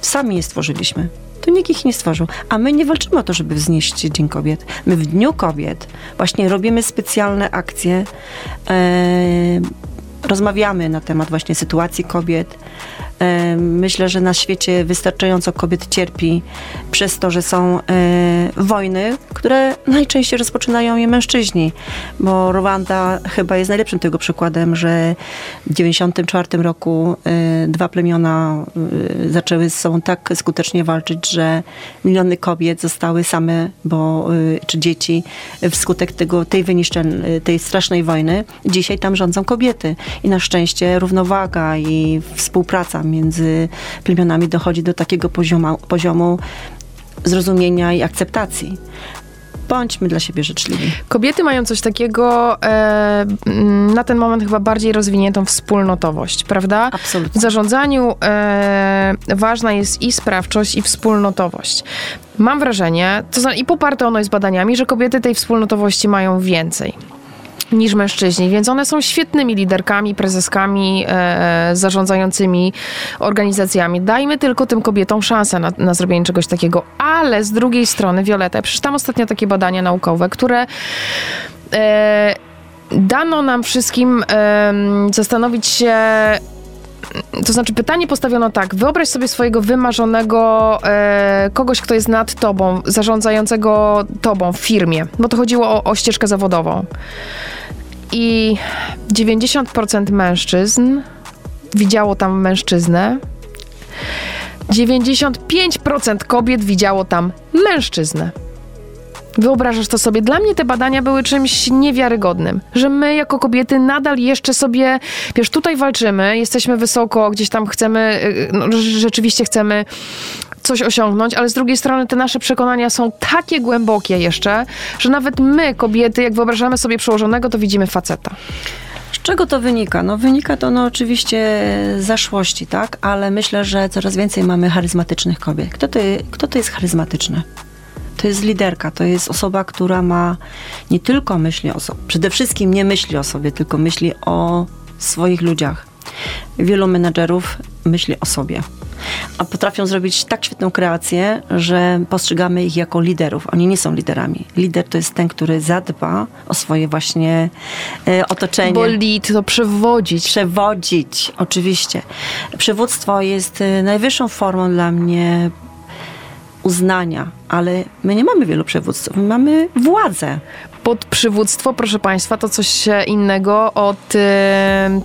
sami je stworzyliśmy. To nikt ich nie stworzył. A my nie walczymy o to, żeby wznieść Dzień Kobiet. My w Dniu Kobiet właśnie robimy specjalne akcje, rozmawiamy na temat właśnie sytuacji kobiet. Myślę, że na świecie wystarczająco kobiet cierpi przez to, że są wojny, które najczęściej rozpoczynają je mężczyźni, bo Rwanda chyba jest najlepszym tego przykładem, że w dziewięćdziesiątym czwartym roku dwa plemiona zaczęły ze sobą tak skutecznie walczyć, że miliony kobiet zostały same, bo, czy dzieci wskutek tego, tej wyniszczeń, tej strasznej wojny. Dzisiaj tam rządzą kobiety i na szczęście równowaga i współpraca między plemionami dochodzi do takiego poziomu, poziomu zrozumienia i akceptacji. Bądźmy dla siebie życzliwi. Kobiety mają coś takiego, e, na ten moment chyba bardziej rozwiniętą wspólnotowość, prawda? Absolutnie. W zarządzaniu e, ważna jest i sprawczość, i wspólnotowość. Mam wrażenie, to, i poparte ono jest badaniami, że kobiety tej wspólnotowości mają więcej niż mężczyźni, więc one są świetnymi liderkami, prezeskami, e, zarządzającymi organizacjami. Dajmy tylko tym kobietom szansę na, na zrobienie czegoś takiego, ale z drugiej strony, Violeta, przeczytam ostatnio takie badania naukowe, które e, dano nam wszystkim e, zastanowić się. To znaczy pytanie postawiono tak: wyobraź sobie swojego wymarzonego e, kogoś, kto jest nad tobą, zarządzającego tobą w firmie, bo to chodziło o, o ścieżkę zawodową. I dziewięćdziesiąt procent mężczyzn widziało tam mężczyznę, dziewięćdziesiąt pięć procent kobiet widziało tam mężczyznę. Wyobrażasz to sobie? Dla mnie te badania były czymś niewiarygodnym, że my jako kobiety nadal jeszcze sobie, wiesz, tutaj walczymy, jesteśmy wysoko, gdzieś tam chcemy, no, rzeczywiście chcemy coś osiągnąć, ale z drugiej strony te nasze przekonania są takie głębokie jeszcze, że nawet my, kobiety, jak wyobrażamy sobie przełożonego, to widzimy faceta. Z czego to wynika? No wynika to no oczywiście z zaszłości, tak? Ale myślę, że coraz więcej mamy charyzmatycznych kobiet. Kto to, kto to jest charyzmatyczny? To jest liderka, to jest osoba, która ma nie tylko myśli o sobie, przede wszystkim nie myśli o sobie, tylko myśli o swoich ludziach. Wielu menadżerów myśli o sobie, a potrafią zrobić tak świetną kreację, że postrzegamy ich jako liderów. Oni nie są liderami. Lider to jest ten, który zadba o swoje właśnie e, otoczenie. Bo lead to przewodzić. Przewodzić, oczywiście. Przywództwo jest e, najwyższą formą dla mnie uznania, ale my nie mamy wielu przywódców, my mamy władzę. Pod przywództwo, proszę Państwa, to coś innego od y,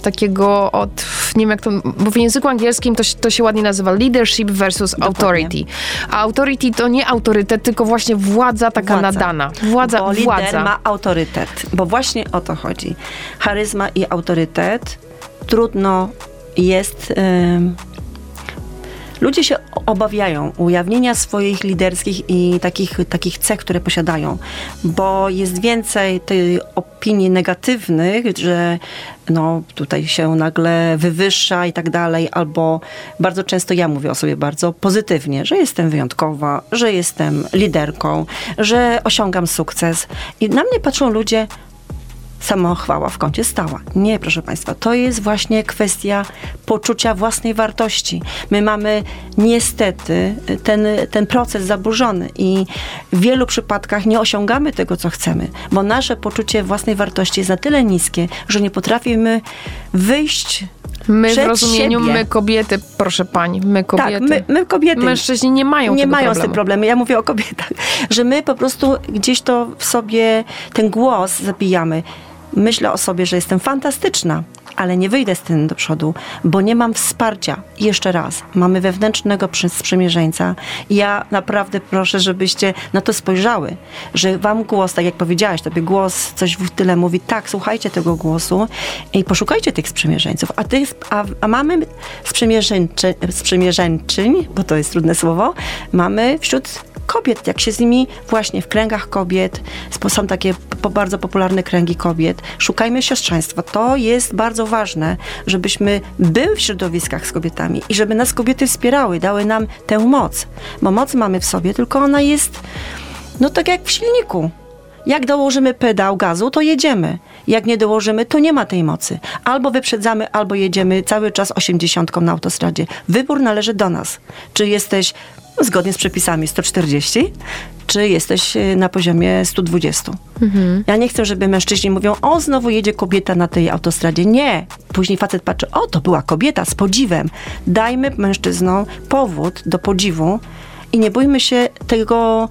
takiego, od, nie wiem jak to, bo w języku angielskim to, to się ładnie nazywa leadership versus authority. Dokładnie. A authority to nie autorytet, tylko właśnie władza taka władza. nadana. Władza, bo lider władza. ma autorytet, bo właśnie o to chodzi. Charyzma i autorytet trudno jest... Y, Ludzie się obawiają ujawnienia swoich liderskich i takich, takich cech, które posiadają, bo jest więcej tej opinii negatywnych, że no tutaj się nagle wywyższa i tak dalej, albo bardzo często ja mówię o sobie bardzo pozytywnie, że jestem wyjątkowa, że jestem liderką, że osiągam sukces. I na mnie patrzą ludzie, samochwała w kącie stała. Nie, proszę Państwa, to jest właśnie kwestia poczucia własnej wartości. My mamy niestety ten, ten proces zaburzony i w wielu przypadkach nie osiągamy tego, co chcemy, bo nasze poczucie własnej wartości jest na tyle niskie, że nie potrafimy wyjść. My w rozumieniu, siebie. my kobiety, proszę pani, my kobiety. Tak, my, my kobiety. Mężczyźni nie mają nie tego mają problemu. Nie mają z tym problemu, ja mówię o kobietach, że my po prostu gdzieś to w sobie, ten głos zabijamy. Myślę o sobie, że jestem fantastyczna, ale nie wyjdę z tym do przodu, bo nie mam wsparcia. Jeszcze raz, mamy wewnętrznego sprzymierzeńca. Ja naprawdę proszę, żebyście na to spojrzały, że wam głos, tak jak powiedziałaś, tobie głos coś w tyle mówi, tak, słuchajcie tego głosu i poszukajcie tych sprzymierzeńców. A, tych, a, a mamy sprzymierzeńczy, sprzymierzeńczyń, bo to jest trudne słowo, mamy wśród kobiet, jak się z nimi właśnie w kręgach kobiet, są takie po bardzo popularne kręgi kobiet, szukajmy siostrzeństwa. To jest bardzo ważne, żebyśmy byli w środowiskach z kobietami i żeby nas kobiety wspierały, dały nam tę moc, bo moc mamy w sobie, tylko ona jest, no tak jak w silniku. Jak dołożymy pedał gazu, to jedziemy. Jak nie dołożymy, to nie ma tej mocy. Albo wyprzedzamy, albo jedziemy cały czas osiemdziesiątką na autostradzie. Wybór należy do nas. Czy jesteś zgodnie z przepisami sto czterdzieści, czy jesteś na poziomie stu dwudziestu. Mhm. Ja nie chcę, żeby mężczyźni mówią, o, znowu jedzie kobieta na tej autostradzie. Nie. Później facet patrzy, o, to była kobieta z podziwem. Dajmy mężczyznom powód do podziwu i nie bójmy się tego,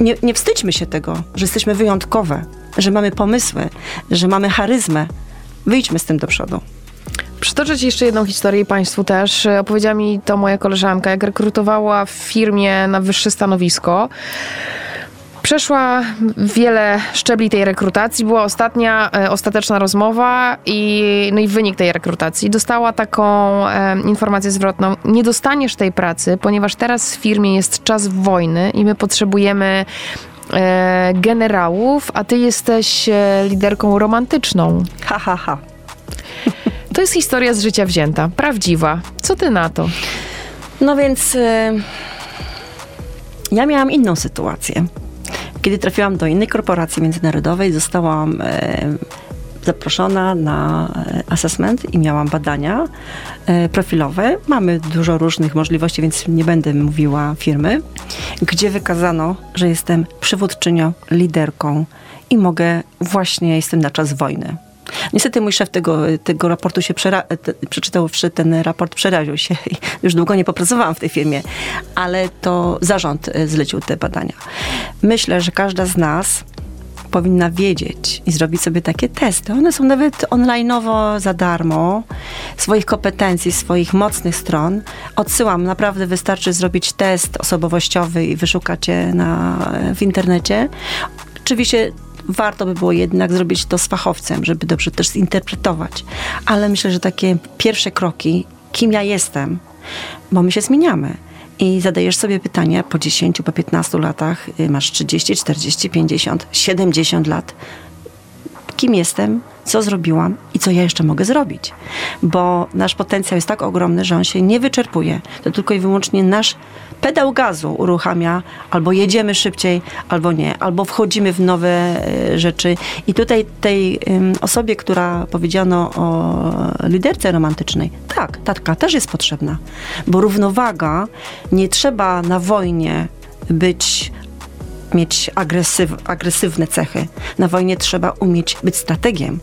nie, nie wstydźmy się tego, że jesteśmy wyjątkowe, że mamy pomysły, że mamy charyzmę. Wyjdźmy z tym do przodu. Przytoczę ci jeszcze jedną historię Państwu też. Opowiedziała mi to moja koleżanka, jak rekrutowała w firmie na wyższe stanowisko. Przeszła wiele szczebli tej rekrutacji. Była ostatnia, e, ostateczna rozmowa i, no i wynik tej rekrutacji. Dostała taką e, informację zwrotną. Nie dostaniesz tej pracy, ponieważ teraz w firmie jest czas wojny i my potrzebujemy e, generałów, a ty jesteś e, liderką romantyczną. Ha, ha, ha. To jest historia z życia wzięta, prawdziwa. Co ty na to? No więc y, ja miałam inną sytuację. Kiedy trafiłam do innej korporacji międzynarodowej, zostałam y, zaproszona na assessment i miałam badania y, profilowe. Mamy dużo różnych możliwości, więc nie będę mówiła firmy, gdzie wykazano, że jestem przywódczynią, liderką i mogę właśnie, jestem na czas wojny. Niestety mój szef tego, tego raportu się przera- te, przeczytał, ten raport przeraził się i już długo nie popracowałam w tej firmie, ale to zarząd zlecił te badania. Myślę, że każda z nas powinna wiedzieć i zrobić sobie takie testy. One są nawet online'owo za darmo. Swoich kompetencji, swoich mocnych stron odsyłam. Naprawdę wystarczy zrobić test osobowościowy i wyszukacie na, w internecie. Oczywiście warto by było jednak zrobić to z fachowcem, żeby dobrze też zinterpretować. Ale myślę, że takie pierwsze kroki, kim ja jestem, bo my się zmieniamy. I zadajesz sobie pytania po dziesięciu, po piętnastu latach, masz trzydzieści, czterdzieści, pięćdziesiąt, siedemdziesiąt lat. Kim jestem, co zrobiłam i co ja jeszcze mogę zrobić? Bo nasz potencjał jest tak ogromny, że on się nie wyczerpuje. To tylko i wyłącznie nasz pedał gazu uruchamia, albo jedziemy szybciej, albo nie, albo wchodzimy w nowe rzeczy. I tutaj tej um, osobie, która powiedziano o liderce romantycznej, tak, taka też jest potrzebna, bo równowaga, nie trzeba na wojnie być, mieć agresyw, agresywne cechy. Na wojnie trzeba umieć być strategiem.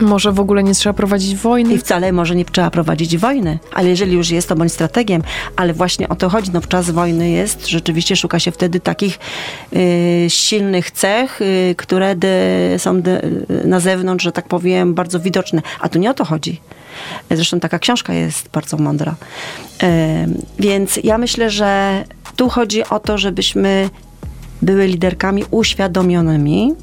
Może w ogóle nie trzeba prowadzić wojny? I wcale może nie trzeba prowadzić wojny, ale jeżeli już jest, to bądź strategiem. Ale właśnie o to chodzi. No, w czas wojny jest, rzeczywiście szuka się wtedy takich y, silnych cech, y, które de, są de, na zewnątrz, że tak powiem, bardzo widoczne. A tu nie o to chodzi. Zresztą taka książka jest bardzo mądra. Y, więc ja myślę, że tu chodzi o to, żebyśmy były liderkami uświadomionymi.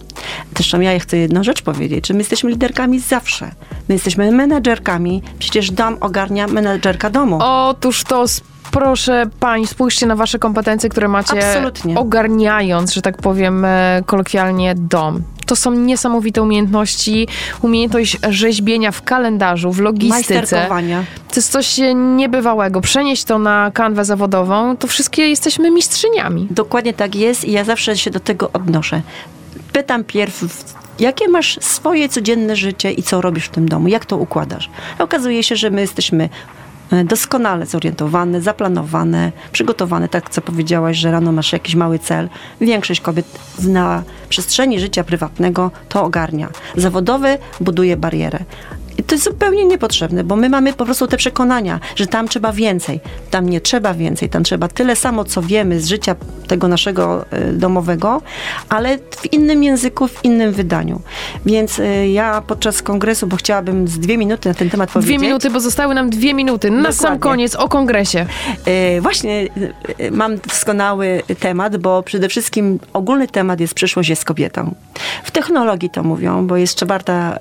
Zresztą ja chcę jedną rzecz powiedzieć, że my jesteśmy liderkami zawsze. My jesteśmy menedżerkami. Przecież dom ogarnia menedżerka domu. Otóż to, proszę pań, spójrzcie na wasze kompetencje, które macie. Absolutnie. Ogarniając, że tak powiem kolokwialnie, dom. To są niesamowite umiejętności. Umiejętność rzeźbienia w kalendarzu, w logistyce. Majsterkowania. To jest coś niebywałego. Przenieść to na kanwę zawodową, to wszystkie jesteśmy mistrzyniami. Dokładnie tak jest i ja zawsze się do tego odnoszę. Pytam pierw, jakie masz swoje codzienne życie i co robisz w tym domu, jak to układasz. Okazuje się, że my jesteśmy doskonale zorientowane, zaplanowane, przygotowane, tak co powiedziałaś, że rano masz jakiś mały cel. Większość kobiet na przestrzeni życia prywatnego to ogarnia. Zawodowy buduje barierę. I to jest zupełnie niepotrzebne, bo my mamy po prostu te przekonania, że tam trzeba więcej, tam nie trzeba więcej, tam trzeba tyle samo, co wiemy z życia tego naszego domowego, ale w innym języku, w innym wydaniu. Więc ja podczas kongresu, bo chciałabym z dwie minuty na ten temat powiedzieć. Dwie minuty, bo zostały nam dwie minuty. Na Dokładnie. Sam koniec o kongresie. Właśnie mam doskonały temat, bo przede wszystkim ogólny temat jest przyszłość jest kobietą. W technologii to mówią, bo jest czwarta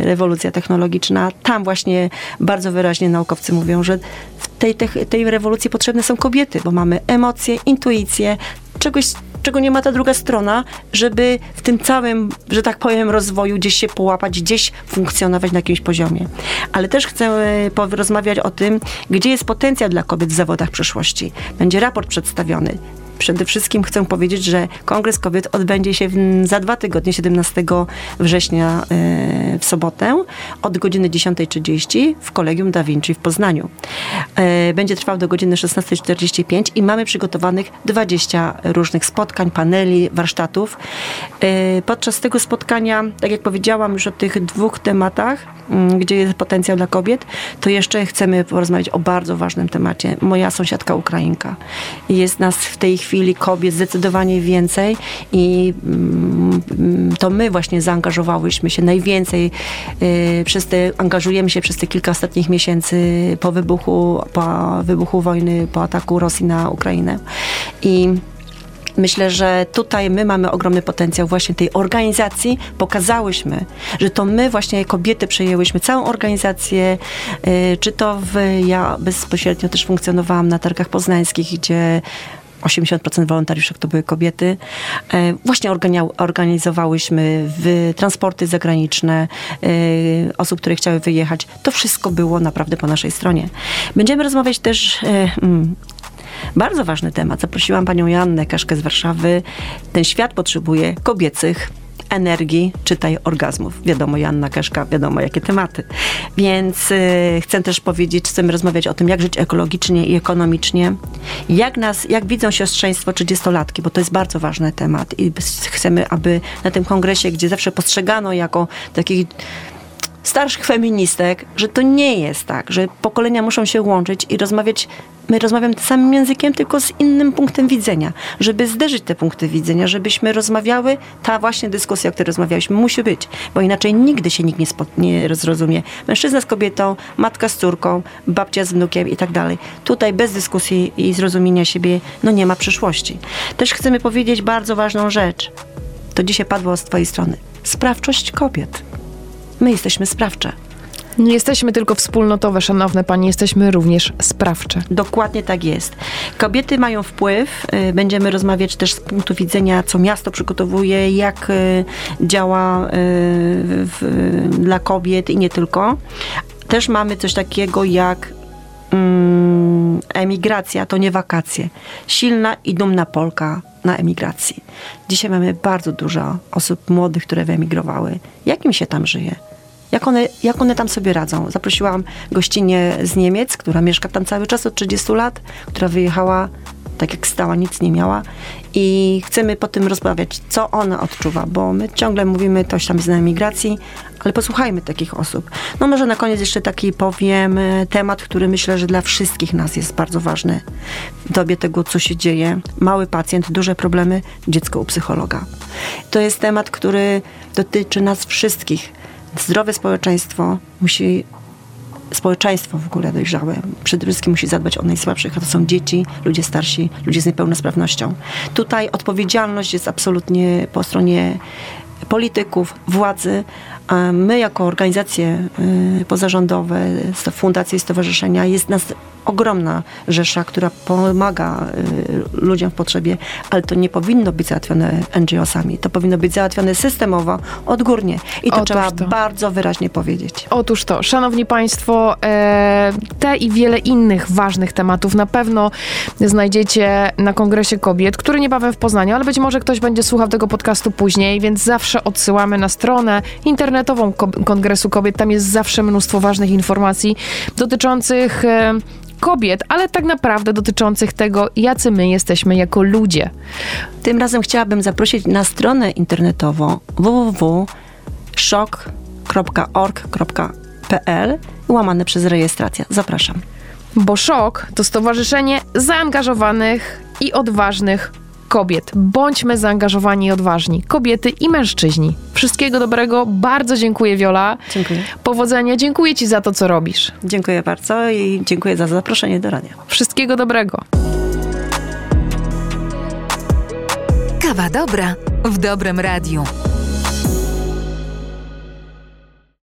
rewolucja technologiczna. Tam właśnie bardzo wyraźnie naukowcy mówią, że w tej, tej, tej rewolucji potrzebne są kobiety, bo mamy emocje, intuicję, czegoś, czego nie ma ta druga strona, żeby w tym całym, że tak powiem, rozwoju gdzieś się połapać, gdzieś funkcjonować na jakimś poziomie. Ale też chcę porozmawiać o tym, gdzie jest potencjał dla kobiet w zawodach przyszłości. Będzie raport przedstawiony. Przede wszystkim chcę powiedzieć, że Kongres Kobiet odbędzie się w, za dwa tygodnie, siedemnastego września e, w sobotę od godziny dziesiątej trzydzieści w Kolegium Da Vinci w Poznaniu. E, będzie trwał do godziny szesnastej czterdzieści pięć i mamy przygotowanych dwadzieścia różnych spotkań, paneli, warsztatów. E, podczas tego spotkania, tak jak powiedziałam już o tych dwóch tematach, m, gdzie jest potencjał dla kobiet, to jeszcze chcemy porozmawiać o bardzo ważnym temacie. Moja sąsiadka Ukrainka. Jest nas w tej chwili kobiet zdecydowanie więcej i mm, to my właśnie zaangażowałyśmy się najwięcej. Yy, przez te, angażujemy się przez te kilka ostatnich miesięcy po wybuchu, po wybuchu wojny, po ataku Rosji na Ukrainę. I myślę, że tutaj my mamy ogromny potencjał właśnie tej organizacji. Pokazałyśmy, że to my właśnie kobiety przejęłyśmy całą organizację, czy to w, ja bezpośrednio też funkcjonowałam na Targach Poznańskich, gdzie osiemdziesiąt procent wolontariuszek to były kobiety. Właśnie organizowałyśmy w transporty zagraniczne osób, które chciały wyjechać. To wszystko było naprawdę po naszej stronie. Będziemy rozmawiać też... Bardzo ważny temat. Zaprosiłam panią Jannę Kaszkę z Warszawy. Ten świat potrzebuje kobiecych energii, czytaj orgazmów. Wiadomo, Janna Kaszka, wiadomo, jakie tematy. Więc y, chcę też powiedzieć, chcemy rozmawiać o tym, jak żyć ekologicznie i ekonomicznie. Jak nas, jak widzą siostrzeństwo trzydziestolatki, bo to jest bardzo ważny temat i chcemy, aby na tym kongresie, gdzie zawsze postrzegano jako takich starszych feministek, że to nie jest tak, że pokolenia muszą się łączyć i rozmawiać. My rozmawiamy tym samym językiem, tylko z innym punktem widzenia. Żeby zderzyć te punkty widzenia, żebyśmy rozmawiały, ta właśnie dyskusja, o której rozmawialiśmy, musi być. Bo inaczej nigdy się nikt nie, spo, nie zrozumie. Mężczyzna z kobietą, matka z córką, babcia z wnukiem i tak dalej. Tutaj bez dyskusji i zrozumienia siebie, no nie ma przyszłości. Też chcemy powiedzieć bardzo ważną rzecz. To dzisiaj padło z twojej strony. Sprawczość kobiet. My jesteśmy sprawcze. Nie jesteśmy tylko wspólnotowe, szanowne pani, jesteśmy również sprawcze. Dokładnie tak jest. Kobiety mają wpływ. Będziemy rozmawiać też z punktu widzenia, co miasto przygotowuje, jak działa w, dla kobiet i nie tylko. Też mamy coś takiego jak mm, emigracja, to nie wakacje. Silna i dumna Polka na emigracji. Dzisiaj mamy bardzo dużo osób młodych, które wyemigrowały. Jak im się tam żyje? Jak one, jak one tam sobie radzą? Zaprosiłam gościnię z Niemiec, która mieszka tam cały czas od trzydziestu lat, która wyjechała, tak jak stała, nic nie miała i chcemy po tym rozmawiać, co ona odczuwa, bo my ciągle mówimy coś tam z emigracji, ale posłuchajmy takich osób. No może na koniec jeszcze taki powiem temat, który myślę, że dla wszystkich nas jest bardzo ważny. W dobie tego, co się dzieje, mały pacjent, duże problemy, dziecko u psychologa. To jest temat, który dotyczy nas wszystkich. Zdrowe społeczeństwo musi, społeczeństwo w ogóle dojrzałe, przede wszystkim musi zadbać o najsłabszych, a to są dzieci, ludzie starsi, ludzie z niepełnosprawnością. Tutaj odpowiedzialność jest absolutnie po stronie polityków, władzy, a my jako organizacje pozarządowe, fundacje i stowarzyszenia, jest nas ogromna rzesza, która pomaga ludziom w potrzebie, ale to nie powinno być załatwione en dżi o sami. To powinno być załatwione systemowo, odgórnie. I to Otóż trzeba to. bardzo wyraźnie powiedzieć. Otóż to. Szanowni Państwo, te i wiele innych ważnych tematów na pewno znajdziecie na Kongresie Kobiet, który niebawem w Poznaniu, ale być może ktoś będzie słuchał tego podcastu później, więc zawsze odsyłamy na stronę internetową Kongresu Kobiet. Tam jest zawsze mnóstwo ważnych informacji dotyczących kobiet, ale tak naprawdę dotyczących tego, jacy my jesteśmy jako ludzie. Tym razem chciałabym zaprosić na stronę internetową w w w kropka szok kropka org kropka p l łamane przez rejestrację. Zapraszam. Bo SZOK to Stowarzyszenie Zaangażowanych i Odważnych Kobiet. Bądźmy zaangażowani i odważni. Kobiety i mężczyźni. Wszystkiego dobrego. Bardzo dziękuję, Wiola. Dziękuję. Powodzenia. Dziękuję Ci za to, co robisz. Dziękuję bardzo i dziękuję za zaproszenie do radia. Wszystkiego dobrego. Kawa dobra w Dobrym Radiu.